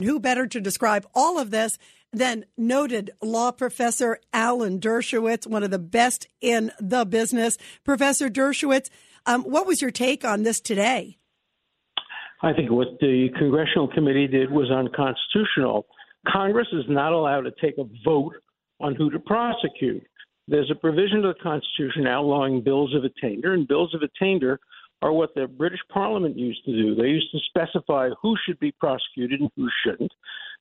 Who better to describe all of this than noted law professor Alan Dershowitz, one of the best in the business. Professor Dershowitz, what was your take on this today? I think what the Congressional Committee did was unconstitutional. Congress is not allowed to take a vote on who to prosecute. There's a provision of the Constitution outlawing bills of attainder, and bills of attainder are what the British Parliament used to do. They used to specify who should be prosecuted and who shouldn't,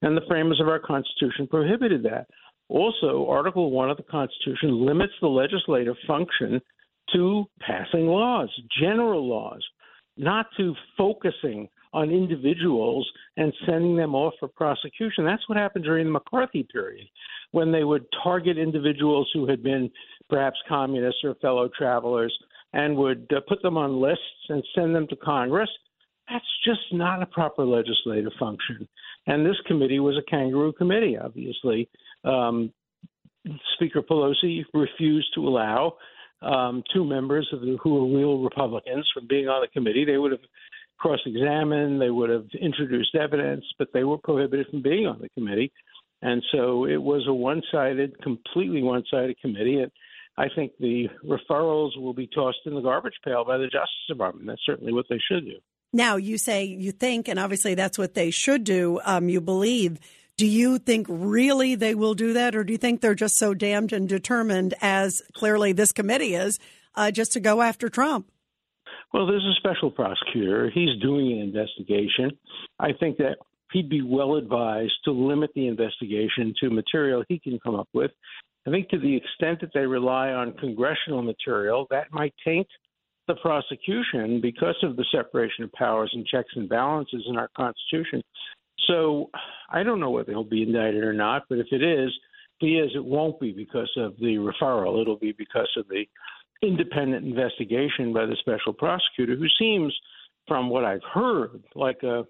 and the framers of our Constitution prohibited that. Also, Article 1 of the Constitution limits the legislative function to passing laws, general laws, not to focusing on individuals and sending them off for prosecution. That's what happened during the McCarthy period, when they would target individuals who had been perhaps communists or fellow travelers, and would put them on lists and send them to Congress. That's just not a proper legislative function. And this committee was a kangaroo committee, obviously. Speaker Pelosi refused to allow two members who are real Republicans from being on the committee. They would have cross-examined, they would have introduced evidence, but they were prohibited from being on the committee. And so it was a one-sided, completely one-sided committee. I think the referrals will be tossed in the garbage pail by the Justice Department. That's certainly what they should do. Now, you say you think, and obviously that's what they should do, you believe. Do you think really they will do that, or do you think they're just so damned and determined, as clearly this committee is, just to go after Trump? Well, there's a special prosecutor. He's doing an investigation. I think that he'd be well advised to limit the investigation to material he can come up with. I think to the extent that they rely on congressional material, that might taint the prosecution because of the separation of powers and checks and balances in our Constitution. So I don't know whether he'll be indicted or not, but if it is, it won't be because of the referral. It'll be because of the independent investigation by the special prosecutor, who seems, from what I've heard, like a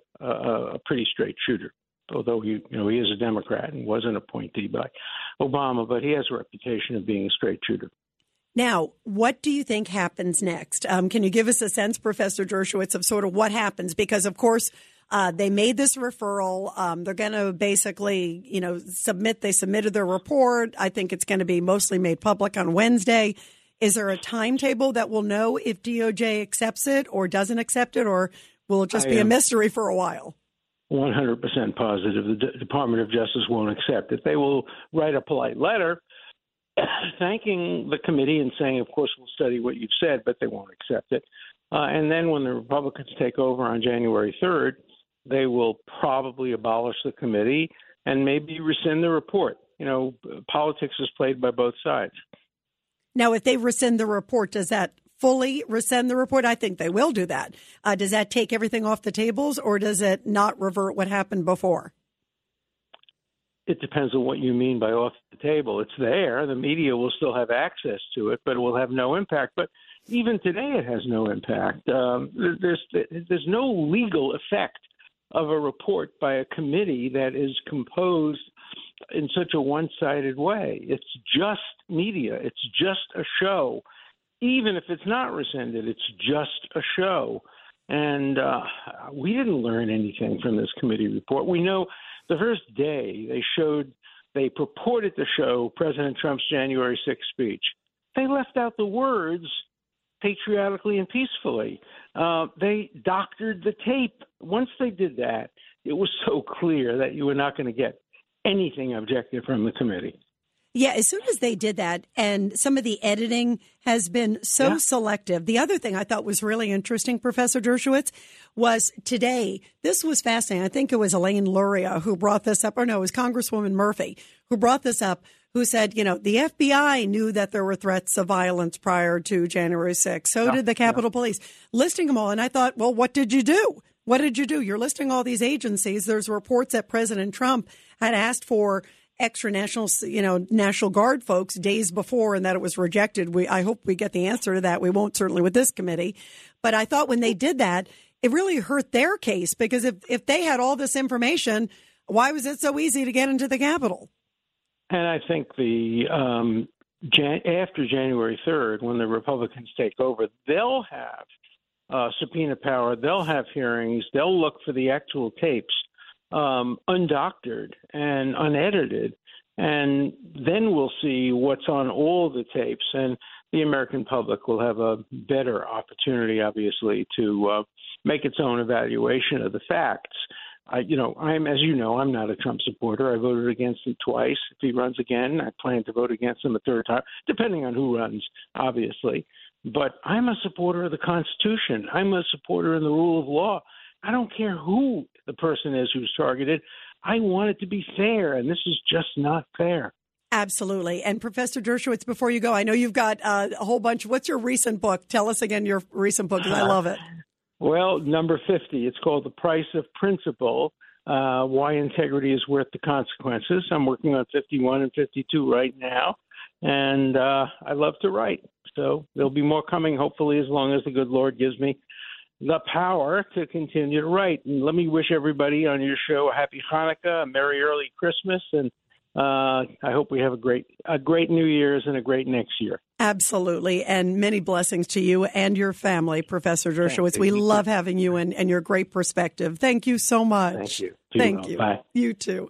pretty straight shooter. Although he is a Democrat and was an appointee by Obama, but he has a reputation of being a straight shooter. Now, what do you think happens next? Can you give us a sense, Professor Dershowitz, of sort of what happens? Because, of course, they made this referral. They're going to basically, submit. They submitted their report. I think it's going to be mostly made public on Wednesday. Is there a timetable that we'll know if DOJ accepts it or doesn't accept it, or will it just be a mystery for a while? 100% positive the Department of Justice won't accept it. They will write a polite letter thanking the committee and saying, of course, we'll study what you've said, but they won't accept it. And then when the Republicans take over on January 3rd, they will probably abolish the committee and maybe rescind the report. Politics is played by both sides. Now, if they rescind the report, does that fully rescind the report? I think they will do that. Does that take everything off the tables, or does it not revert what happened before? It depends on what you mean by off the table. It's there. The media will still have access to it, but it will have no impact. But even today, it has no impact. There's no legal effect of a report by a committee that is composed in such a one-sided way. It's just media. It's just a show. Even if it's not rescinded, it's just a show. And we didn't learn anything from this committee report. We know the first day they purported to show President Trump's January 6th speech. They left out the words patriotically and peacefully. They doctored the tape. Once they did that, it was so clear that you were not going to get anything objective from the committee. Yeah, as soon as they did that, and some of the editing has been so selective. The other thing I thought was really interesting, Professor Dershowitz, was today, this was fascinating. I think it was Elaine Luria who brought this up, or no, it was Congresswoman Murphy who brought this up, who said, the FBI knew that there were threats of violence prior to January 6th. So did the Capitol Police, listing them all. And I thought, well, what did you do? What did you do? You're listing all these agencies. There's reports that President Trump had asked for extra National Guard folks days before, and that it was rejected. I hope we get the answer to that. We won't, certainly with this committee. But I thought when they did that, it really hurt their case, because if they had all this information, why was it so easy to get into the Capitol? And I think the after January 3rd, when the Republicans take over, they'll have subpoena power. They'll have hearings. They'll look for the actual tapes, undoctored and unedited. And then we'll see what's on all the tapes. And the American public will have a better opportunity, obviously, to make its own evaluation of the facts. I'm not a Trump supporter. I voted against him twice. If he runs again, I plan to vote against him a third time, depending on who runs, obviously. But I'm a supporter of the Constitution. I'm a supporter in the rule of law. I don't care who the person is who's targeted. I want it to be fair, and this is just not fair. Absolutely. And Professor Dershowitz, before you go, I know you've got a whole bunch. What's your recent book? Tell us again your recent book, because I love it. Well, number 50. It's called The Price of Principle, Why Integrity is Worth the Consequences. I'm working on 51 and 52 right now, and I love to write. So there'll be more coming, hopefully, as long as the good Lord gives me the power to continue to write. And let me wish everybody on your show a happy Hanukkah, a merry early Christmas, and I hope we have a great New Year's and a great next year. Absolutely. And many blessings to you and your family, Professor Dershowitz. We love having you and your great perspective. Thank you so much. Thank you. Thank you. Bye. You too.